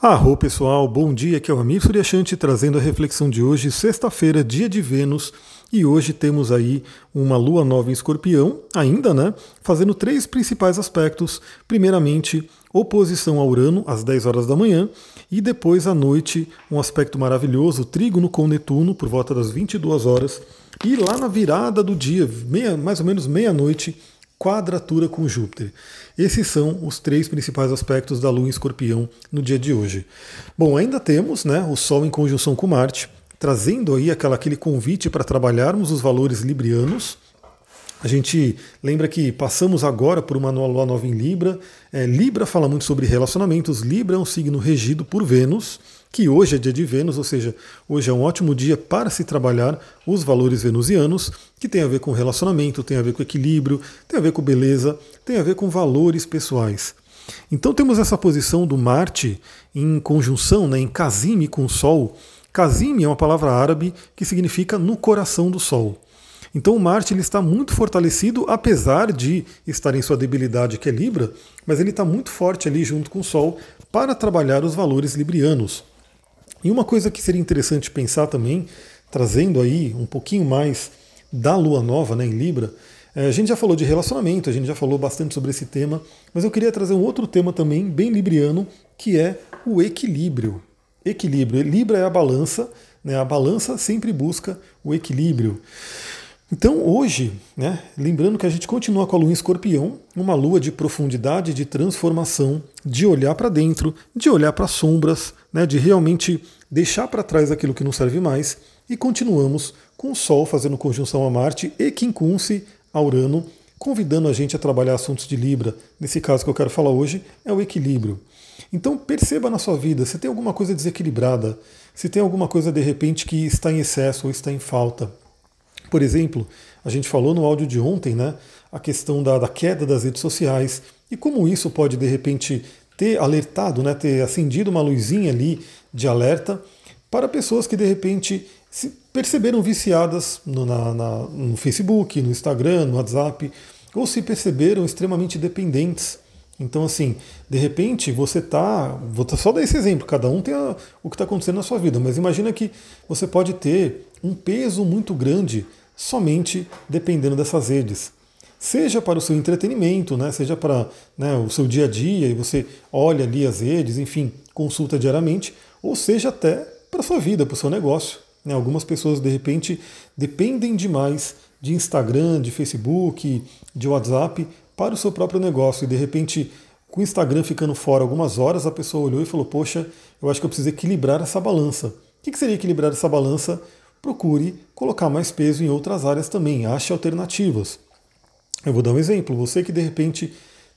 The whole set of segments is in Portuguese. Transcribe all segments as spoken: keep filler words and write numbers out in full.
Arro pessoal, bom dia, aqui é o Amir Suriachante trazendo a reflexão de hoje, sexta-feira, dia de Vênus, e hoje temos aí uma lua nova em Escorpião, ainda né, fazendo três principais aspectos, primeiramente oposição a Urano, às dez horas da manhã, e depois à noite um aspecto maravilhoso, trígono com Netuno, por volta das vinte e duas horas, e lá na virada do dia, meia, mais ou menos meia-noite, quadratura com Júpiter. Esses são os três principais aspectos da Lua em Escorpião no dia de hoje. Bom, ainda temos né, o Sol em conjunção com Marte, trazendo aí aquela, aquele convite para trabalharmos os valores librianos. A gente lembra que passamos agora por uma Lua Nova em Libra. É, Libra fala muito sobre relacionamentos. Libra é um signo regido por Vênus, que hoje é dia de Vênus, ou seja, hoje é um ótimo dia para se trabalhar os valores venusianos, que tem a ver com relacionamento, tem a ver com equilíbrio, tem a ver com beleza, tem a ver com valores pessoais. Então temos essa posição do Marte em conjunção, né, em Kazim com o Sol. Kazim é uma palavra árabe que significa no coração do Sol. Então o Marte ele está muito fortalecido, apesar de estar em sua debilidade, que é Libra, mas ele está muito forte ali junto com o Sol para trabalhar os valores librianos. E uma coisa que seria interessante pensar também, trazendo aí um pouquinho mais da Lua Nova né, em Libra, a gente já falou de relacionamento, a gente já falou bastante sobre esse tema, mas eu queria trazer um outro tema também bem libriano, que é o equilíbrio. Equilíbrio. Libra é a balança, né, a balança sempre busca o equilíbrio. Então hoje, né, lembrando que a gente continua com a Lua em Escorpião, uma Lua de profundidade, de transformação, de olhar para dentro, de olhar para sombras, né, de realmente deixar para trás aquilo que não serve mais, e continuamos com o Sol fazendo conjunção a Marte e quincunce a Urano, convidando a gente a trabalhar assuntos de Libra. Nesse caso que eu quero falar hoje é o equilíbrio. Então perceba na sua vida se tem alguma coisa desequilibrada, se tem alguma coisa de repente que está em excesso ou está em falta. Por exemplo, a gente falou no áudio de ontem, né, a questão da, da queda das redes sociais e como isso pode, de repente, ter alertado, né, ter acendido uma luzinha ali de alerta para pessoas que, de repente, se perceberam viciadas no, na, na, no Facebook, no Instagram, no WhatsApp, ou se perceberam extremamente dependentes. Então, assim, de repente você está... Vou só dar esse exemplo, cada um tem a, o que está acontecendo na sua vida, mas imagina que você pode ter um peso muito grande somente dependendo dessas redes. Seja para o seu entretenimento, né, seja para né, o seu dia a dia, e você olha ali as redes, enfim, consulta diariamente, ou seja até para a sua vida, para o seu negócio. Né? Algumas pessoas, de repente, dependem demais de Instagram, de Facebook, de WhatsApp, para o seu próprio negócio e de repente com o Instagram ficando fora algumas horas a pessoa olhou e falou, poxa, eu acho que eu preciso equilibrar essa balança. O que seria equilibrar essa balança? Procure colocar mais peso em outras áreas também, ache alternativas. Eu vou dar um exemplo, você que de repente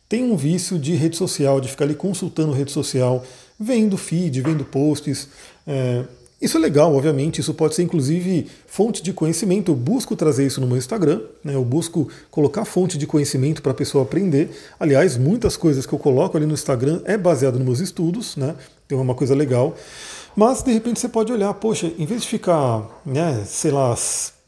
tem um vício de rede social, de ficar ali consultando rede social, vendo feed, vendo posts, é... isso é legal, obviamente, isso pode ser inclusive fonte de conhecimento, eu busco trazer isso no meu Instagram, né? Eu busco colocar fonte de conhecimento para a pessoa aprender, aliás, muitas coisas que eu coloco ali no Instagram é baseado nos meus estudos, né? Então é uma coisa legal, mas de repente você pode olhar, poxa, em vez de ficar, né, sei lá,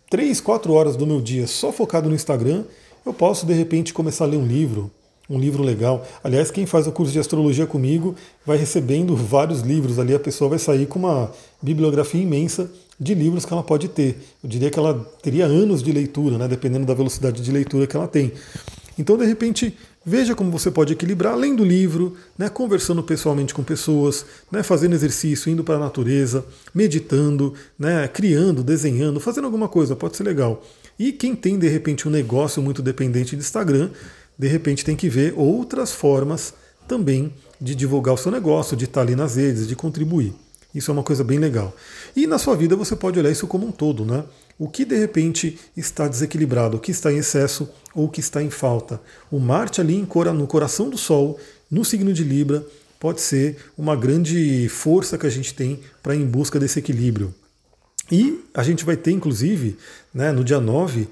três, quatro horas do meu dia só focado no Instagram, eu posso de repente começar a ler um livro, um livro legal. Aliás, quem faz o curso de astrologia comigo vai recebendo vários livros ali, a pessoa vai sair com uma bibliografia imensa de livros que ela pode ter. Eu diria que ela teria anos de leitura, né, dependendo da velocidade de leitura que ela tem. Então, de repente, veja como você pode equilibrar, lendo livro, né, conversando pessoalmente com pessoas, né, fazendo exercício, indo para a natureza, meditando, né, criando, desenhando, fazendo alguma coisa, pode ser legal. E quem tem, de repente, um negócio muito dependente de Instagram, de repente tem que ver outras formas também de divulgar o seu negócio, de estar ali nas redes, de contribuir. Isso é uma coisa bem legal. E na sua vida você pode olhar isso como um todo, né? O que de repente está desequilibrado, o que está em excesso ou o que está em falta. O Marte ali no coração do Sol, no signo de Libra, pode ser uma grande força que a gente tem para ir em busca desse equilíbrio. E a gente vai ter, inclusive, né, no dia nove,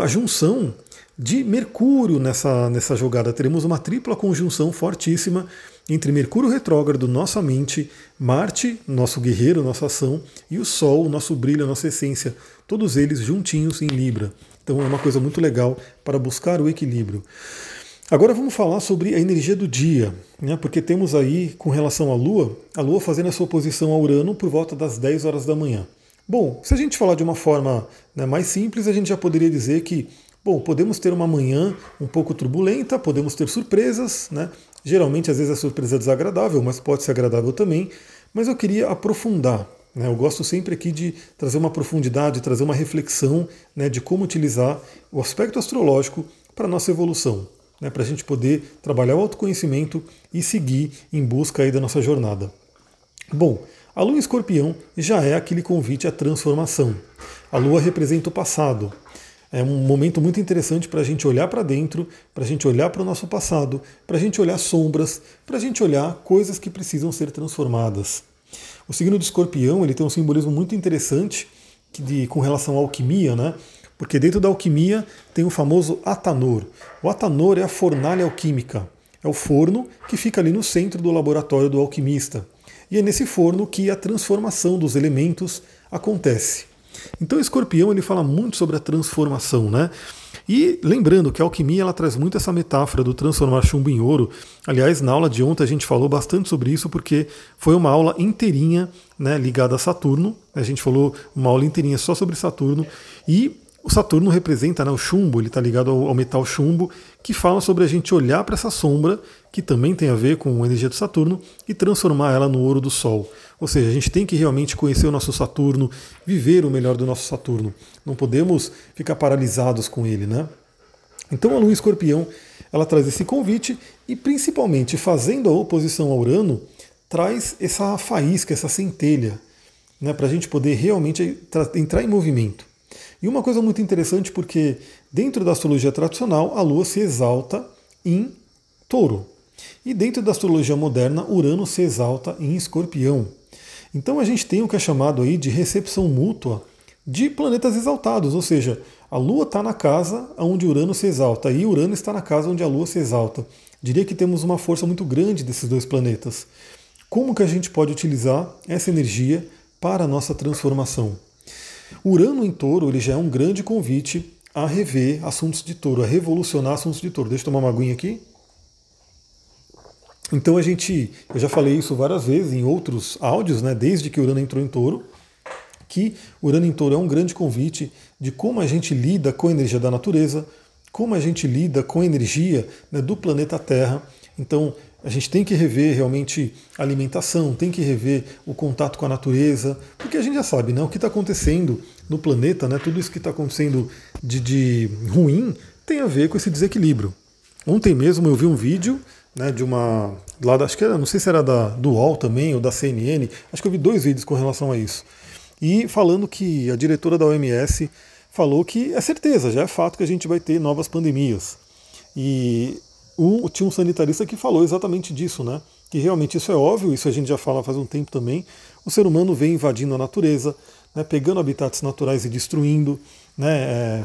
a junção de Mercúrio nessa, nessa jogada. Teremos uma tripla conjunção fortíssima entre Mercúrio retrógrado, nossa mente, Marte, nosso guerreiro, nossa ação, e o Sol, nosso brilho, nossa essência, todos eles juntinhos em Libra. Então é uma coisa muito legal para buscar o equilíbrio. Agora vamos falar sobre a energia do dia, né? Porque temos aí, com relação à Lua, a Lua fazendo a sua oposição a Urano por volta das dez horas da manhã. Bom, se a gente falar de uma forma, né, mais simples, a gente já poderia dizer que, bom, podemos ter uma manhã um pouco turbulenta, podemos ter surpresas, né? Geralmente, às vezes, a surpresa é desagradável, mas pode ser agradável também, mas eu queria aprofundar. Né? Eu gosto sempre aqui de trazer uma profundidade, trazer uma reflexão, né, de como utilizar o aspecto astrológico para a nossa evolução. Né, para a gente poder trabalhar o autoconhecimento e seguir em busca aí da nossa jornada. Bom, a Lua em Escorpião já é aquele convite à transformação. A Lua representa o passado. É um momento muito interessante para a gente olhar para dentro, para a gente olhar para o nosso passado, para a gente olhar sombras, para a gente olhar coisas que precisam ser transformadas. O signo de Escorpião ele tem um simbolismo muito interessante que de, com relação à alquimia, né? Porque dentro da alquimia tem o famoso Atanor. O Atanor é a fornalha alquímica. É o forno que fica ali no centro do laboratório do alquimista. E é nesse forno que a transformação dos elementos acontece. Então o Escorpião ele fala muito sobre a transformação, né? E lembrando que a alquimia ela traz muito essa metáfora do transformar chumbo em ouro. Aliás, na aula de ontem a gente falou bastante sobre isso porque foi uma aula inteirinha, né, ligada a Saturno. A gente falou uma aula inteirinha só sobre Saturno e o Saturno representa, né, o chumbo, ele está ligado ao, ao metal chumbo, que fala sobre a gente olhar para essa sombra, que também tem a ver com a energia do Saturno, e transformar ela no ouro do Sol. Ou seja, a gente tem que realmente conhecer o nosso Saturno, viver o melhor do nosso Saturno. Não podemos ficar paralisados com ele, né? Então a Lua em Escorpião, ela traz esse convite e principalmente fazendo a oposição a Urano, traz essa faísca, essa centelha, né, para a gente poder realmente entrar em movimento. E uma coisa muito interessante, porque dentro da astrologia tradicional, a Lua se exalta em Touro. E dentro da astrologia moderna, Urano se exalta em Escorpião. Então a gente tem o que é chamado aí de recepção mútua de planetas exaltados, ou seja, a Lua está na casa onde Urano se exalta e Urano está na casa onde a Lua se exalta. Diria que temos uma força muito grande desses dois planetas. Como que a gente pode utilizar essa energia para a nossa transformação? Urano em Touro ele já é um grande convite a rever assuntos de Touro, a revolucionar assuntos de Touro. Deixa eu tomar uma aguinha aqui. Então a gente, eu já falei isso várias vezes em outros áudios, né, desde que Urano entrou em Touro, que Urano em Touro é um grande convite de como a gente lida com a energia da natureza, como a gente lida com a energia, né, do planeta Terra. Então a gente tem que rever realmente a alimentação, tem que rever o contato com a natureza, porque a gente já sabe, né, o que está acontecendo no planeta, né, tudo isso que está acontecendo de, de ruim tem a ver com esse desequilíbrio. Ontem mesmo eu vi um vídeo, né, de uma, lá da, acho que era, não sei se era da, do U O L também ou da C N N, acho que eu vi dois vídeos com relação a isso, e falando que a diretora da O M S falou que é certeza, já é fato que a gente vai ter novas pandemias. E Um, tinha um sanitarista que falou exatamente disso, né? Que realmente isso é óbvio, isso a gente já fala faz um tempo também. O ser humano vem invadindo a natureza, né? Pegando habitats naturais e destruindo, né? É,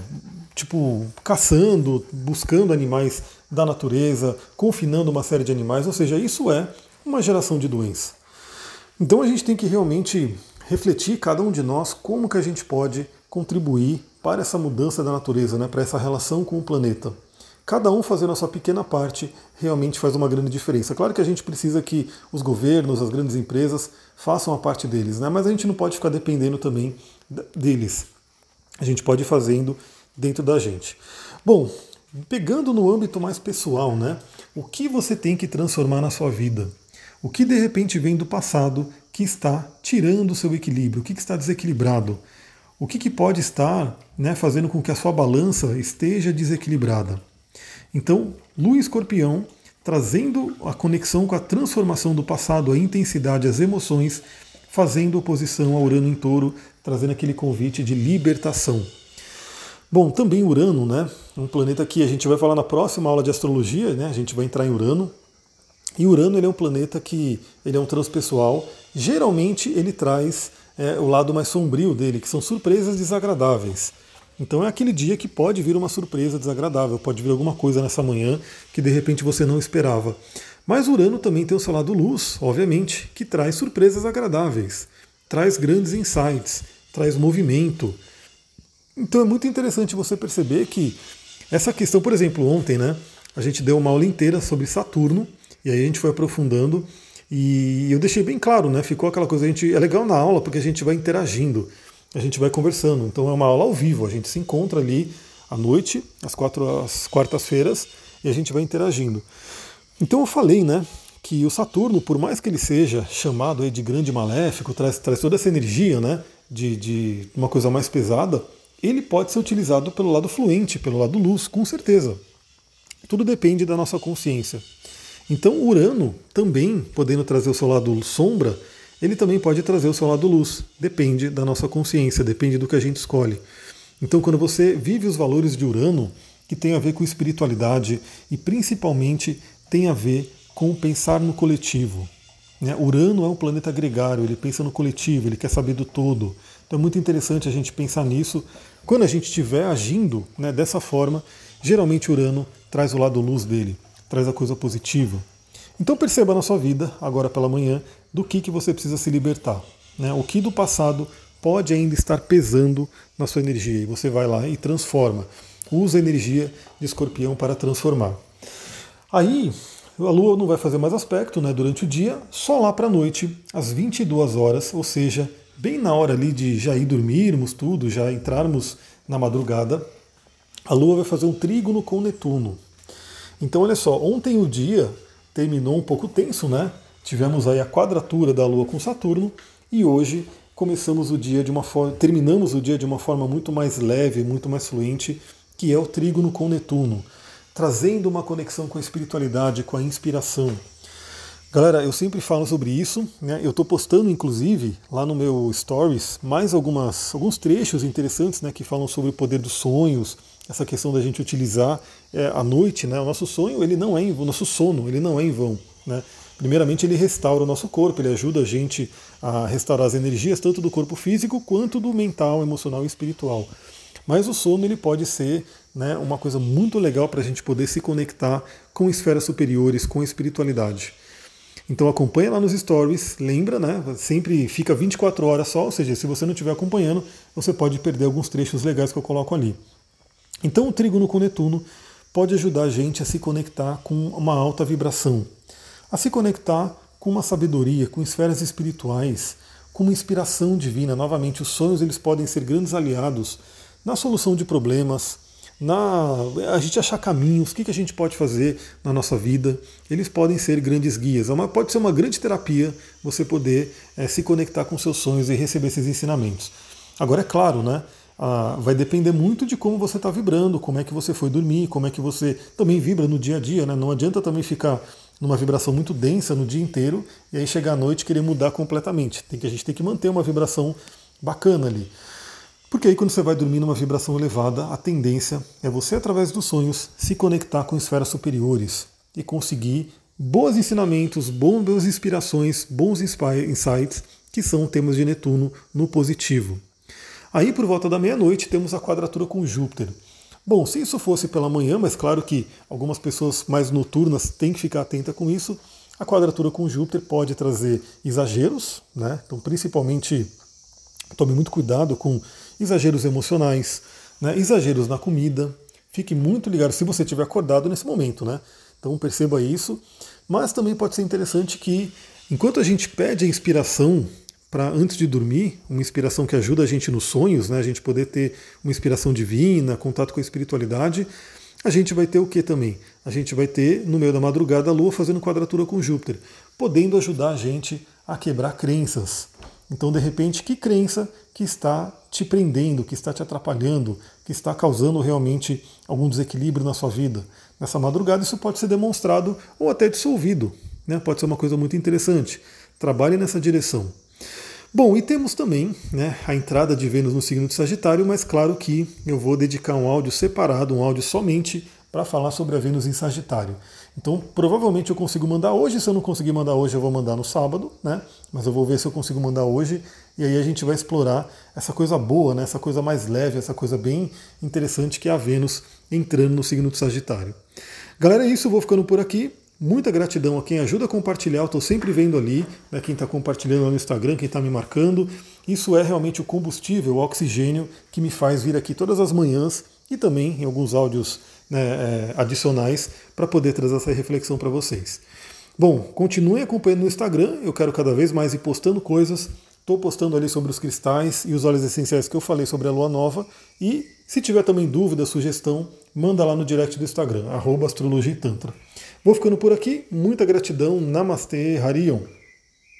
tipo, caçando, buscando animais da natureza, confinando uma série de animais, ou seja, isso é uma geração de doença. Então a gente tem que realmente refletir, cada um de nós, como que a gente pode contribuir para essa mudança da natureza, né? Para essa relação com o planeta. Cada um fazendo a sua pequena parte realmente faz uma grande diferença. Claro que a gente precisa que os governos, as grandes empresas façam a parte deles, né? Mas a gente não pode ficar dependendo também deles. A gente pode ir fazendo dentro da gente. Bom, pegando no âmbito mais pessoal, né? O que você tem que transformar na sua vida? O que de repente vem do passado que está tirando o seu equilíbrio? O que está desequilibrado? O que pode estar, né, fazendo com que a sua balança esteja desequilibrada? Então, Lua em Escorpião, trazendo a conexão com a transformação do passado, a intensidade, as emoções, fazendo oposição a Urano em Touro, trazendo aquele convite de libertação. Bom, também Urano, né? Um planeta que a gente vai falar na próxima aula de astrologia, né? A gente vai entrar em Urano. E Urano ele é um planeta que ele é um transpessoal. Geralmente ele traz é, o lado mais sombrio dele, que são surpresas desagradáveis. Então é aquele dia que pode vir uma surpresa desagradável, pode vir alguma coisa nessa manhã que de repente você não esperava. Mas Urano também tem o seu lado luz, obviamente, que traz surpresas agradáveis, traz grandes insights, traz movimento. Então é muito interessante você perceber que essa questão, por exemplo, ontem, né, a gente deu uma aula inteira sobre Saturno, e aí a gente foi aprofundando, e eu deixei bem claro, né? Ficou aquela coisa, a gente, é legal na aula porque a gente vai interagindo, a gente vai conversando, então é uma aula ao vivo, a gente se encontra ali à noite, às, quatro, às quartas-feiras, e a gente vai interagindo. Então eu falei, né, que o Saturno, por mais que ele seja chamado aí de grande maléfico, traz, traz toda essa energia, né, de, de uma coisa mais pesada, ele pode ser utilizado pelo lado fluente, pelo lado luz, com certeza. Tudo depende da nossa consciência. Então Urano também, podendo trazer o seu lado sombra, ele também pode trazer o seu lado luz. Depende da nossa consciência, depende do que a gente escolhe. Então quando você vive os valores de Urano, que tem a ver com espiritualidade e principalmente tem a ver com pensar no coletivo. Né? Urano é um planeta gregário, ele pensa no coletivo, ele quer saber do todo. Então é muito interessante a gente pensar nisso. Quando a gente estiver agindo, né, dessa forma, geralmente Urano traz o lado luz dele, traz a coisa positiva. Então perceba na sua vida, agora pela manhã, do que, que você precisa se libertar. Né? O que do passado pode ainda estar pesando na sua energia. E você vai lá e transforma. Usa a energia de Escorpião para transformar. Aí a Lua não vai fazer mais aspecto, né, durante o dia, só lá para a noite, às vinte e duas horas, ou seja, bem na hora ali de já ir dormirmos tudo, já entrarmos na madrugada, a Lua vai fazer um trígono com Netuno. Então olha só, ontem o dia terminou um pouco tenso, né? Tivemos aí a quadratura da Lua com Saturno e hoje começamos o dia de uma forma, terminamos o dia de uma forma muito mais leve, muito mais fluente, que é o trígono com Netuno, trazendo uma conexão com a espiritualidade, com a inspiração. Galera, eu sempre falo sobre isso, né? Eu estou postando, inclusive, lá no meu Stories, mais algumas, alguns trechos interessantes, né, que falam sobre o poder dos sonhos, essa questão da gente utilizar é, a noite, né? O nosso sonho, ele não é em, o nosso sono, ele não é em vão, né? Primeiramente, ele restaura o nosso corpo, ele ajuda a gente a restaurar as energias, tanto do corpo físico quanto do mental, emocional e espiritual. Mas o sono, ele pode ser, né, uma coisa muito legal para a gente poder se conectar com esferas superiores, com a espiritualidade. Então acompanha lá nos stories, lembra, né? Sempre fica vinte e quatro horas só, ou seja, se você não estiver acompanhando, você pode perder alguns trechos legais que eu coloco ali. Então o trígono com Netuno pode ajudar a gente a se conectar com uma alta vibração, a se conectar com uma sabedoria, com esferas espirituais, com uma inspiração divina. Novamente, os sonhos, eles podem ser grandes aliados na solução de problemas, Na, a gente achar caminhos, o que, que a gente pode fazer na nossa vida. Eles podem ser grandes guias, pode ser uma grande terapia você poder é, se conectar com seus sonhos e receber esses ensinamentos. Agora é claro, né, ah, vai depender muito de como você está vibrando, como é que você foi dormir, como é que você também vibra no dia a dia, né? Não adianta também ficar numa vibração muito densa no dia inteiro e aí chegar à noite e querer mudar completamente. Tem que, a gente tem que manter uma vibração bacana ali. Porque aí quando você vai dormir numa vibração elevada, a tendência é você, através dos sonhos, se conectar com esferas superiores e conseguir bons ensinamentos, boas inspirações, bons insights, que são temas de Netuno no positivo. Aí por volta da meia-noite temos a quadratura com Júpiter. Bom, se isso fosse pela manhã, mas claro que algumas pessoas mais noturnas têm que ficar atenta com isso, a quadratura com Júpiter pode trazer exageros, né? Então principalmente tome muito cuidado com exageros emocionais, né? Exageros na comida. Fique muito ligado se você estiver acordado nesse momento, né? Então perceba isso. Mas também pode ser interessante que, enquanto a gente pede a inspiração para antes de dormir, uma inspiração que ajuda a gente nos sonhos, né? A gente poder ter uma inspiração divina, contato com a espiritualidade, a gente vai ter o que também? A gente vai ter, no meio da madrugada, a Lua fazendo quadratura com Júpiter, podendo ajudar a gente a quebrar crenças. Então, de repente, que crença que está te prendendo, que está te atrapalhando, que está causando realmente algum desequilíbrio na sua vida? Nessa madrugada isso pode ser demonstrado ou até dissolvido, né? Pode ser uma coisa muito interessante. Trabalhe nessa direção. Bom, e temos também, né, a entrada de Vênus no signo de Sagitário, mas claro que eu vou dedicar um áudio separado, um áudio somente para falar sobre a Vênus em Sagitário. Então, provavelmente eu consigo mandar hoje, se eu não conseguir mandar hoje, eu vou mandar no sábado, né? Mas eu vou ver se eu consigo mandar hoje, e aí a gente vai explorar essa coisa boa, né? Essa coisa mais leve, essa coisa bem interessante que é a Vênus entrando no signo de Sagitário. Galera, é isso, eu vou ficando por aqui. Muita gratidão a quem ajuda a compartilhar, eu estou sempre vendo ali, né, quem está compartilhando lá no Instagram, quem está me marcando. Isso é realmente o combustível, o oxigênio que me faz vir aqui todas as manhãs e também em alguns áudios né, adicionais para poder trazer essa reflexão para vocês. Bom, continuem acompanhando no Instagram, eu quero cada vez mais ir postando coisas. Estou postando ali sobre os cristais e os óleos essenciais que eu falei sobre a lua nova. E se tiver também dúvida, sugestão, manda lá no direct do Instagram, arroba astrologia e tantra. Vou ficando por aqui, muita gratidão, namastê, harion.